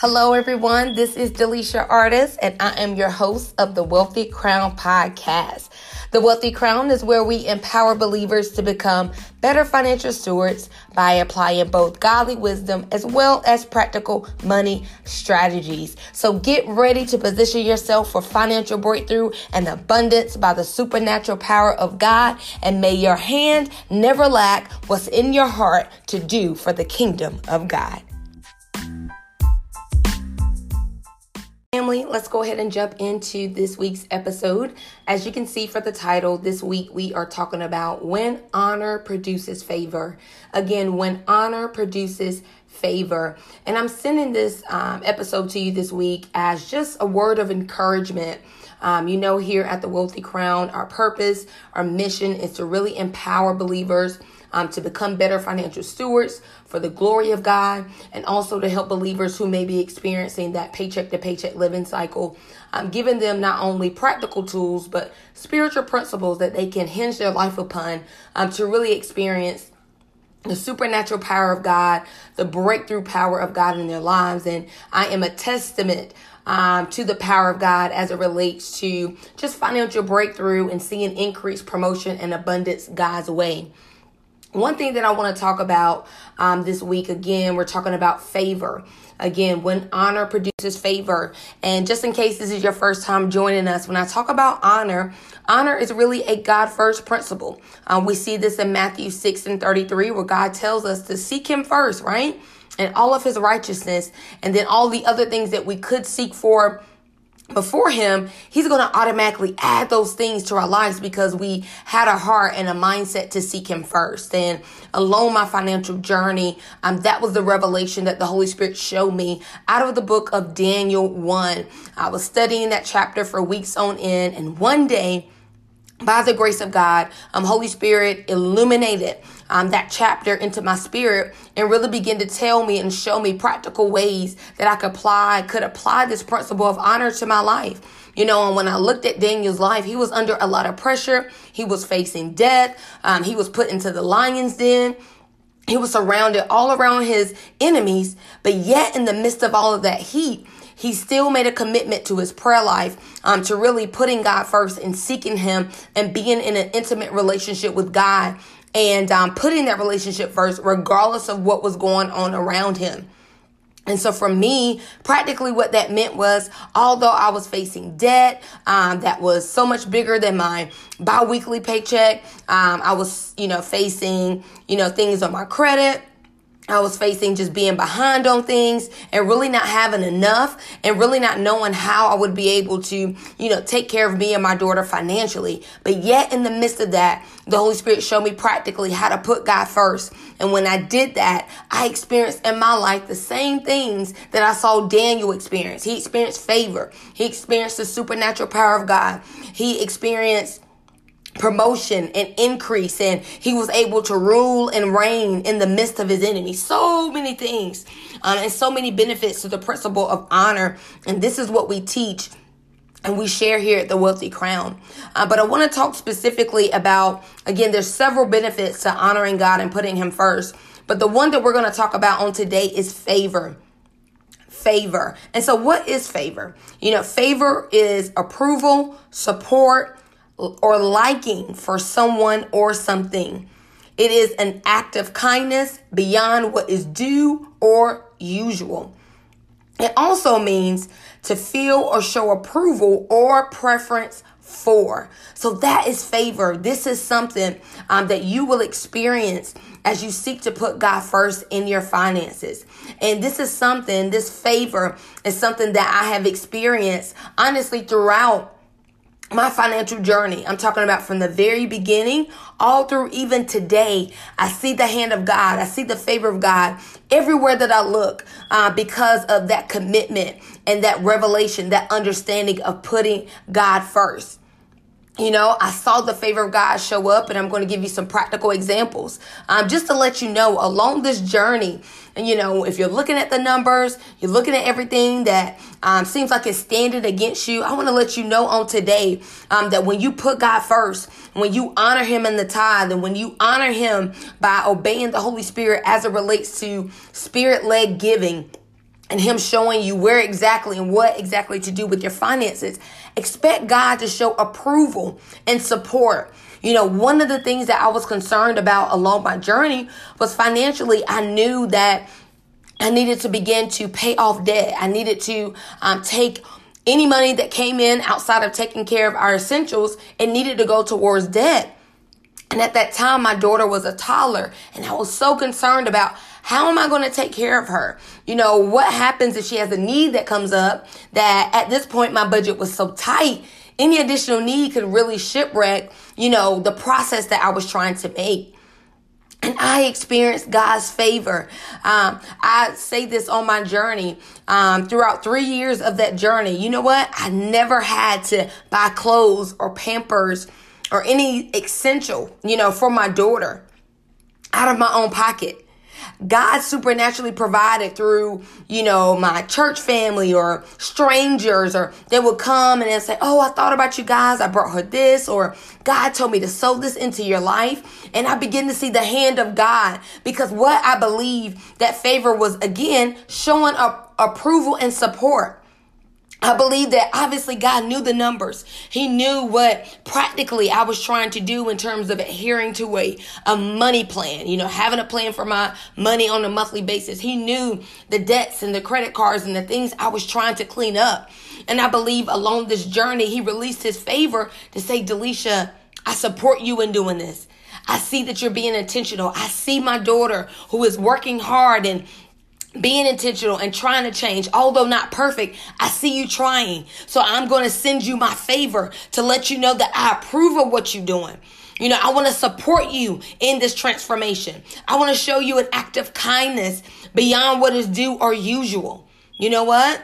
Hello, everyone. This is Delisha Artis, and I am your host of the Wealthy Crown podcast. The Wealthy Crown is where we empower believers to become better financial stewards by applying both godly wisdom as well as practical money strategies. So get ready to position yourself for financial breakthrough and abundance by the supernatural power of God, and may your hand never lack what's in your heart to do for the kingdom of God. Family, let's go ahead and jump into this week's episode. As you can see for the title, this week we are talking about when honor produces favor. Again, when honor produces favor. And I'm sending this episode to you this week as just a word of encouragement. Here at the Wealthy Crown, our purpose, our mission is to really empower believers to become better financial stewards for the glory of God, and also to help believers who may be experiencing that paycheck to paycheck living cycle, giving them not only practical tools, but spiritual principles that they can hinge their life upon to really experience the supernatural power of God, the breakthrough power of God in their lives. And I am a testament to the power of God as it relates to just financial breakthrough and seeing increased promotion and abundance God's way. One thing that I want to talk about this week, again, we're talking about favor. Again, when honor produces favor. And just in case this is your first time joining us, when I talk about honor is really a God first principle. We see this in Matthew 6:33, where God tells us to seek him first, right? And all of his righteousness, and then all the other things that we could seek for before him, he's going to automatically add those things to our lives because we had a heart and a mindset to seek him first. And along my financial journey, that was the revelation that the Holy Spirit showed me out of the book of Daniel 1. I was studying that chapter for weeks on end, and one day, by the grace of God, Holy Spirit illuminated that chapter into my spirit and really began to tell me and show me practical ways that I could apply this principle of honor to my life. And when I looked at Daniel's life, he was under a lot of pressure. He was facing death. He was put into the lion's den. He was surrounded all around his enemies. But yet in the midst of all of that heat, he still made a commitment to his prayer life, to really putting God first and seeking him and being in an intimate relationship with God, and putting that relationship first regardless of what was going on around him. And so for me, practically what that meant was, although I was facing debt that was so much bigger than my biweekly paycheck, I was, facing, things on my credit. I was facing just being behind on things and really not having enough and really not knowing how I would be able to, take care of me and my daughter financially. But yet in the midst of that, the Holy Spirit showed me practically how to put God first. And when I did that, I experienced in my life the same things that I saw Daniel experience. He experienced favor. He experienced the supernatural power of God. He experienced promotion and increase, and he was able to rule and reign in the midst of his enemies. So many things and so many benefits to the principle of honor. And this is what we teach and we share here at the Wealthy Crown. But I want to talk specifically about, again, there's several benefits to honoring God and putting him first. But the one that we're going to talk about on today is favor. Favor. And so what is favor? Favor is approval, support, or liking for someone or something. It is an act of kindness beyond what is due or usual. It also means to feel or show approval or preference for. So that is favor. This is something that you will experience as you seek to put God first in your finances. And this favor is something that I have experienced honestly throughout my financial journey. I'm talking about from the very beginning all through even today. I see the hand of God. I see the favor of God everywhere that I look because of that commitment and that revelation, that understanding of putting God first. I saw the favor of God show up, and I'm going to give you some practical examples just to let you know along this journey. And, if you're looking at the numbers, you're looking at everything that seems like it's standing against you, I want to let you know on today that when you put God first, when you honor him in the tithe, and when you honor him by obeying the Holy Spirit as it relates to spirit-led giving, and him showing you where exactly and what exactly to do with your finances. Expect God to show approval and support. You know, one of the things that I was concerned about along my journey was financially. I knew that I needed to begin to pay off debt. I needed to take any money that came in outside of taking care of our essentials. It needed to go towards debt. And at that time, my daughter was a toddler, and I was so concerned about how am I going to take care of her? You know, what happens if she has a need that comes up that at this point my budget was so tight, any additional need could really shipwreck, you know, the process that I was trying to make. And I experienced God's favor. I say this on my journey. Throughout 3 years of that journey, you know what? I never had to buy clothes or Pampers or any essential, you know, for my daughter out of my own pocket. God supernaturally provided through, you know, my church family or strangers, or they would come and they'd say, oh, I thought about you guys. I brought her this, or God told me to sow this into your life. And I begin to see the hand of God, because what I believe that favor was, again, showing up approval and support. I believe that obviously God knew the numbers. He knew what practically I was trying to do in terms of adhering to a money plan, you know, having a plan for my money on a monthly basis. He knew the debts and the credit cards and the things I was trying to clean up. And I believe along this journey, he released his favor to say, Delisha, I support you in doing this. I see that you're being intentional. I see my daughter who is working hard and being intentional and trying to change, although not perfect. I see you trying. So I'm going to send you my favor to let you know that I approve of what you're doing. You know, I want to support you in this transformation. I want to show you an act of kindness beyond what is due or usual. You know what?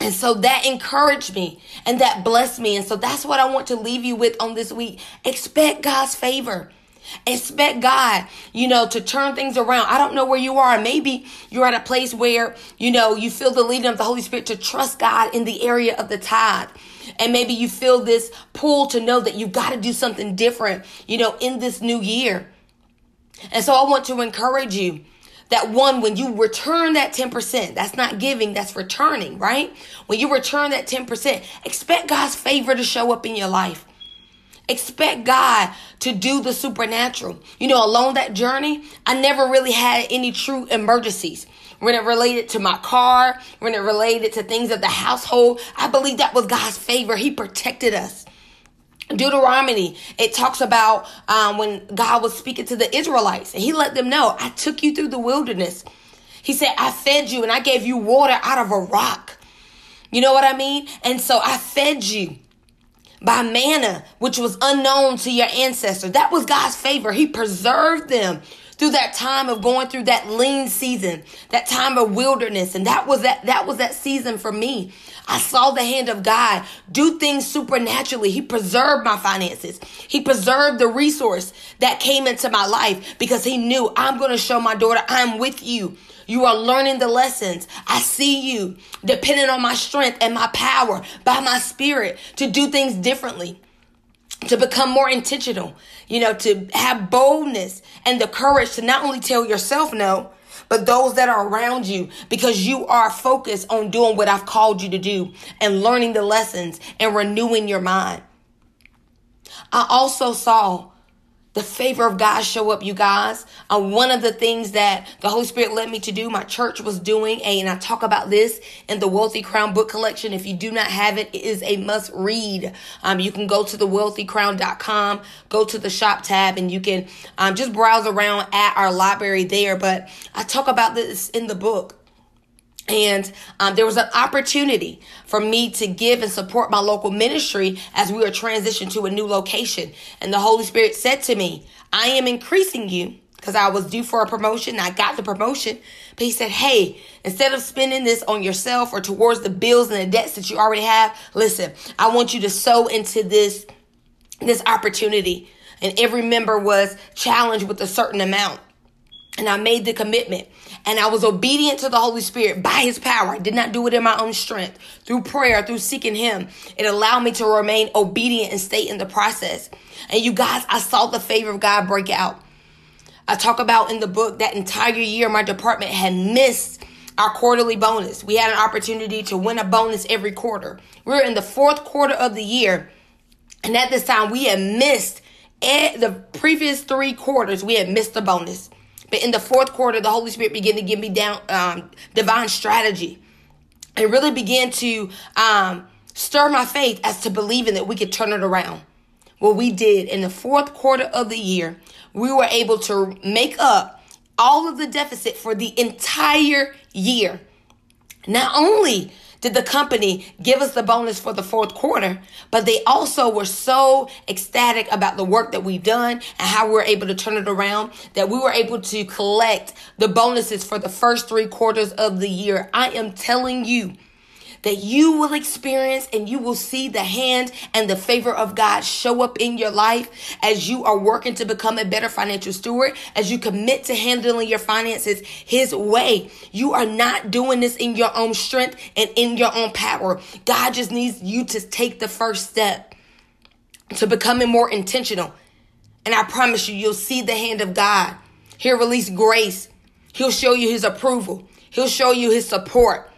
And so that encouraged me and that blessed me. And so that's what I want to leave you with on this week. Expect God's favor. Expect God, you know, to turn things around. I don't know where you are. Maybe you're at a place where, you know, you feel the leading of the Holy Spirit to trust God in the area of the tithe. And maybe you feel this pull to know that you've got to do something different, you know, in this new year. And so I want to encourage you that, one, when you return that 10%, that's not giving, that's returning, right? When you return that 10%, expect God's favor to show up in your life. Expect God to do the supernatural. You know, along that journey, I never really had any true emergencies. When it related to my car, when it related to things of the household, I believe that was God's favor. He protected us. Deuteronomy, it talks about when God was speaking to the Israelites, and he let them know, I took you through the wilderness. He said, I fed you and I gave you water out of a rock. You know what I mean? And so I fed you by manna, which was unknown to your ancestors. That was God's favor. He preserved them through that time of going through that lean season, that time of wilderness. And that was that season for me. I saw the hand of God do things supernaturally. He preserved my finances. He preserved the resource that came into my life, because he knew, I'm going to show my daughter, I'm with you. You are learning the lessons. I see you depending on my strength and my power by my spirit to do things differently, to become more intentional, you know, to have boldness and the courage to not only tell yourself no, but those that are around you, because you are focused on doing what I've called you to do and learning the lessons and renewing your mind. I also saw the favor of God show up, you guys. One of the things that the Holy Spirit led me to do, my church was doing, and I talk about this in the Wealthy Crown book collection. If you do not have it, it is a must read. You can go to thewealthycrown.com, go to the shop tab, and you can just browse around at our library there. But I talk about this in the book. And there was an opportunity for me to give and support my local ministry as we were transitioning to a new location. And the Holy Spirit said to me, I am increasing you, because I was due for a promotion. I got the promotion. But he said, hey, instead of spending this on yourself or towards the bills and the debts that you already have, listen, I want you to sow into this opportunity. And every member was challenged with a certain amount. And I made the commitment, and I was obedient to the Holy Spirit by his power. I did not do it in my own strength. Through prayer, through seeking him, it allowed me to remain obedient and stay in the process. And you guys, I saw the favor of God break out. I talk about in the book that entire year my department had missed our quarterly bonus. We had an opportunity to win a bonus every quarter. We're in the fourth quarter of the year, and at this time, we had missed the previous three quarters. We had missed the bonus. But in the fourth quarter, the Holy Spirit began to give me divine strategy. It really began to stir my faith as to believing that we could turn it around. Well, we did. In the fourth quarter of the year, we were able to make up all of the deficit for the entire year. Not only did the company give us the bonus for the fourth quarter, but they also were so ecstatic about the work that we've done and how we were able to turn it around that we were able to collect the bonuses for the first three quarters of the year. I am telling you that you will experience and you will see the hand and the favor of God show up in your life as you are working to become a better financial steward, as you commit to handling your finances His way. You are not doing this in your own strength and in your own power. God just needs you to take the first step to becoming more intentional. And I promise you, you'll see the hand of God. He'll release grace. He'll show you His approval. He'll show you His support.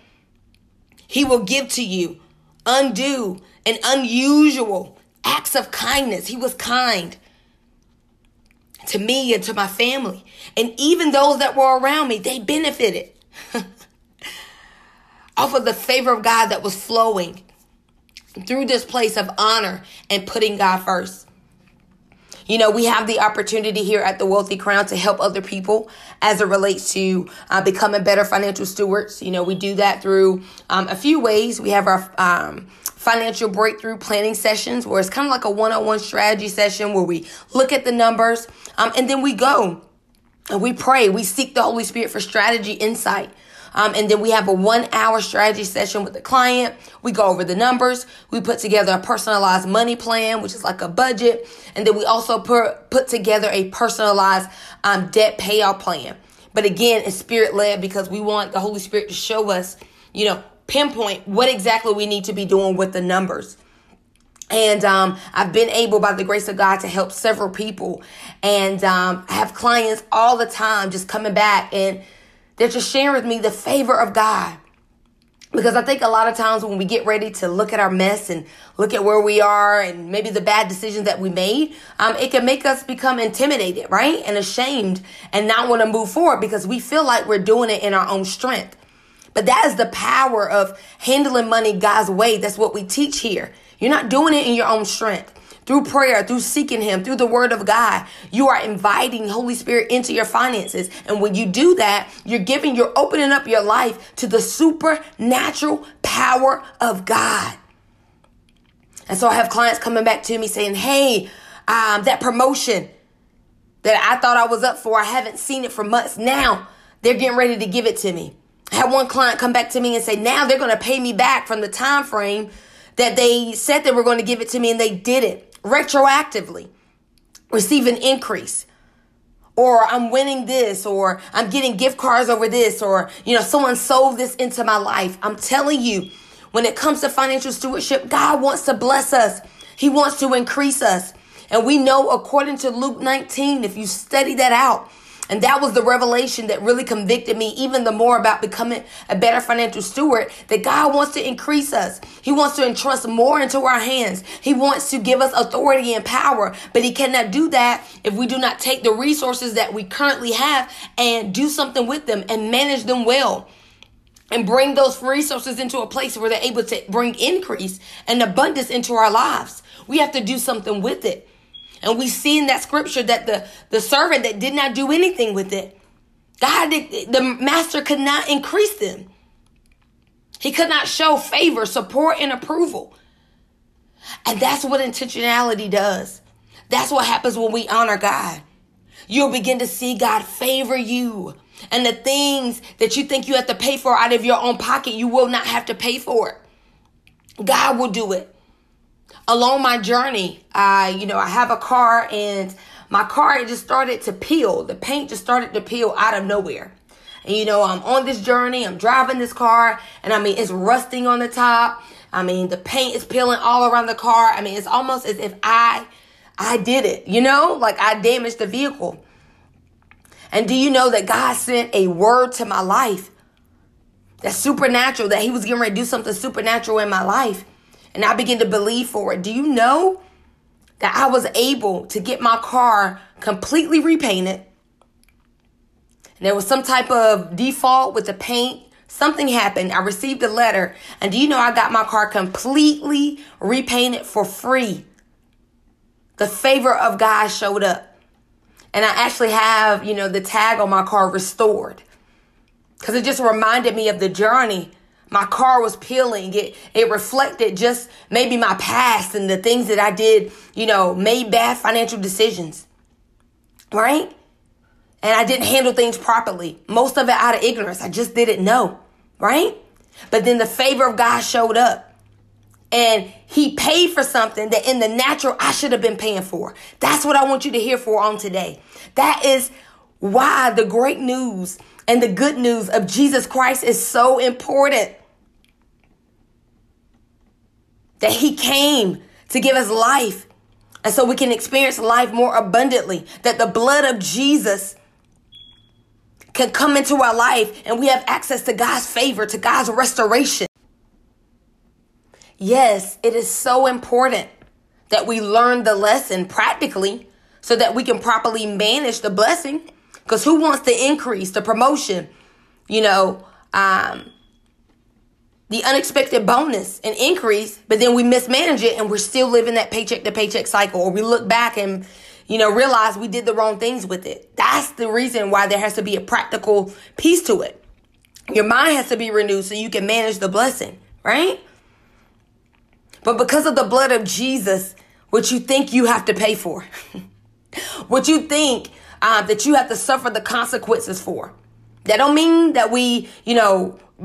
He will give to you undue and unusual acts of kindness. He was kind to me and to my family. And even those that were around me, they benefited off of the favor of God that was flowing through this place of honor and putting God first. You know, we have the opportunity here at the Wealthy Crown to help other people as it relates to becoming better financial stewards. You know, we do that through a few ways. We have our financial breakthrough planning sessions, where it's kind of like a one-on-one strategy session where we look at the numbers and then we go and we pray. We seek the Holy Spirit for strategy insight. And then we have a 1-hour strategy session with the client. We go over the numbers. We put together a personalized money plan, which is like a budget. And then we also put together a personalized debt payoff plan. But again, it's Spirit-led because we want the Holy Spirit to show us, you know, pinpoint what exactly we need to be doing with the numbers. And I've been able, by the grace of God, to help several people. And I have clients all the time just coming back and they're just sharing with me the favor of God. Because I think a lot of times when we get ready to look at our mess and look at where we are and maybe the bad decisions that we made, it can make us become intimidated, right? And ashamed and not want to move forward because we feel like we're doing it in our own strength. But that is the power of handling money God's way. That's what we teach here. You're not doing it in your own strength. Through prayer, through seeking Him, through the Word of God, you are inviting Holy Spirit into your finances. And when you do that, you're opening up your life to the supernatural power of God. And so I have clients coming back to me saying, hey, that promotion that I thought I was up for, I haven't seen it for months. Now they're getting ready to give it to me. I had one client come back to me and say, now they're going to pay me back from the time frame that they said they were going to give it to me and they didn't. Retroactively receive an increase, or I'm winning this, or I'm getting gift cards over this, or, you know, someone sold this into my life. I'm telling you, when it comes to financial stewardship, God wants to bless us. He wants to increase us. And we know, according to Luke 19, if you study that out, and that was the revelation that really convicted me even the more about becoming a better financial steward, that God wants to increase us. He wants to entrust more into our hands. He wants to give us authority and power, but He cannot do that if we do not take the resources that we currently have and do something with them and manage them well and bring those resources into a place where they're able to bring increase and abundance into our lives. We have to do something with it. And we see in that scripture that the servant that did not do anything with it, the master could not increase them. He could not show favor, support, and approval. And that's what intentionality does. That's what happens when we honor God. You'll begin to see God favor you. And the things that you think you have to pay for out of your own pocket, you will not have to pay for it. God will do it. Along my journey, I have a car, and my car, it just started to peel. The paint just started to peel out of nowhere. And, you know, I'm on this journey. I'm driving this car, and, it's rusting on the top. The paint is peeling all around the car. It's almost as if I did it, like I damaged the vehicle. And do you know that God sent a word to my life That's supernatural, that he was getting ready to do something supernatural in my life. And I began to believe for it. Do you know that I was able to get my car completely repainted? And there was some type of default with the paint. Something happened. I received a letter. And do you know I got my car completely repainted for free? The favor of God showed up. And I actually have, the tag on my car restored. Because it just reminded me of the journey. My car was peeling. It reflected just maybe my past and the things that I did, made bad financial decisions. Right? And I didn't handle things properly. Most of it out of ignorance. I just didn't know. Right? But then the favor of God showed up. And he paid for something that in the natural I should have been paying for. That's what I want you to hear for on today. That is why the great news and the good news of Jesus Christ is so important. That he came to give us life. And so we can experience life more abundantly. That the blood of Jesus can come into our life and we have access to God's favor, to God's restoration. Yes, it is so important that we learn the lesson practically so that we can properly manage the blessing. Because who wants the increase, the promotion, the unexpected bonus and increase, but then we mismanage it and we're still living that paycheck to paycheck cycle, or we look back and, realize we did the wrong things with it. That's the reason why there has to be a practical piece to it. Your mind has to be renewed so you can manage the blessing, right? But because of the blood of Jesus, what you think you have to pay for, what you think that you have to suffer the consequences for, that don't mean that we,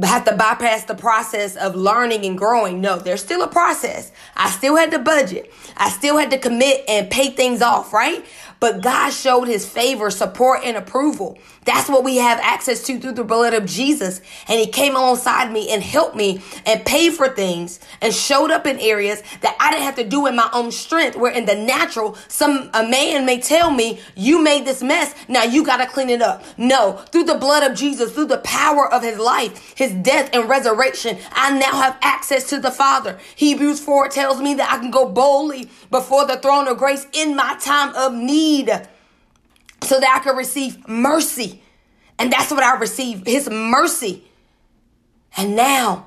have to bypass the process of learning and growing. No, there's still a process. I still had to budget. I still had to commit and pay things off, right? But God showed his favor, support, and approval. That's what we have access to through the blood of Jesus. And he came alongside me and helped me and paid for things and showed up in areas that I didn't have to do in my own strength, where in the natural, a man may tell me, you made this mess, now you got to clean it up. No, through the blood of Jesus, through the power of his life, his death and resurrection, I now have access to the Father. Hebrews 4 tells me that I can go boldly before the throne of grace in my time of need, so that I could receive mercy. And that's what I received, his mercy. And now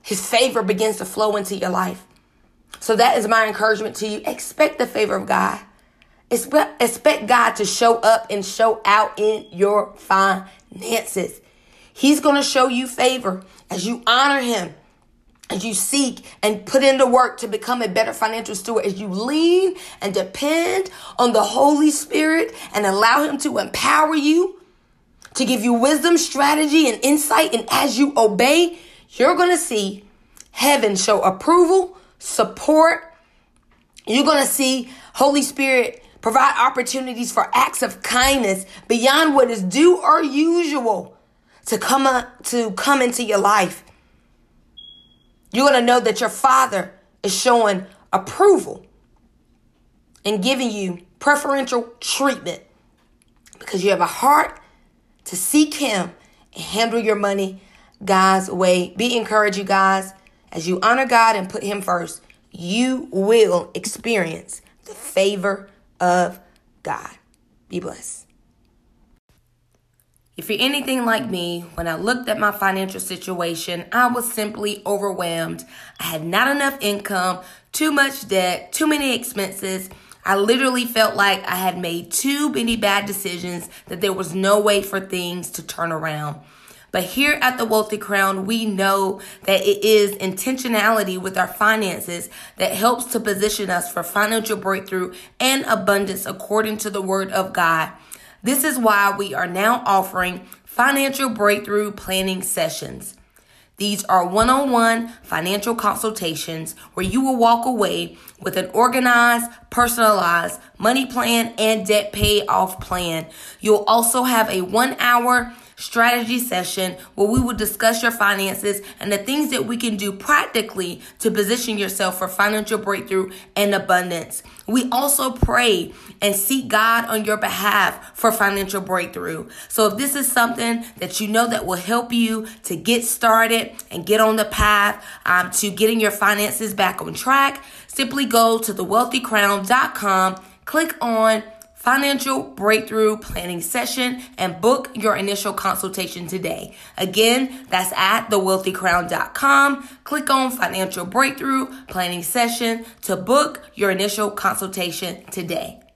his favor begins to flow into your life. So that is my encouragement to you. Expect the favor of God. Expect God to show up and show out in your finances. He's going to show you favor as you honor him, as you seek and put into work to become a better financial steward, as you lean and depend on the Holy Spirit and allow him to empower you, to give you wisdom, strategy, and insight. And as you obey, you're going to see heaven show approval, support. You're going to see Holy Spirit provide opportunities for acts of kindness beyond what is due or usual to come into your life. You're going to know that your Father is showing approval and giving you preferential treatment because you have a heart to seek him and handle your money God's way. Be encouraged, you guys. As you honor God and put him first, you will experience the favor of God. Be blessed. If you're anything like me, when I looked at my financial situation, I was simply overwhelmed. I had not enough income, too much debt, too many expenses. I literally felt like I had made too many bad decisions, that there was no way for things to turn around. But here at the Wealthy Crown, we know that it is intentionality with our finances that helps to position us for financial breakthrough and abundance according to the Word of God. This is why we are now offering financial breakthrough planning sessions. These are one-on-one financial consultations where you will walk away with an organized, personalized money plan, and debt payoff plan. You'll also have a 1-hour strategy session where we will discuss your finances and the things that we can do practically to position yourself for financial breakthrough and abundance. We also pray and seek God on your behalf for financial breakthrough. So if this is something that you know that will help you to get started and get on the path to getting your finances back on track, simply go to thewealthycrown.com, click on Financial Breakthrough Planning Session, and book your initial consultation today. Again, that's at thewealthycrown.com. Click on Financial Breakthrough Planning Session to book your initial consultation today.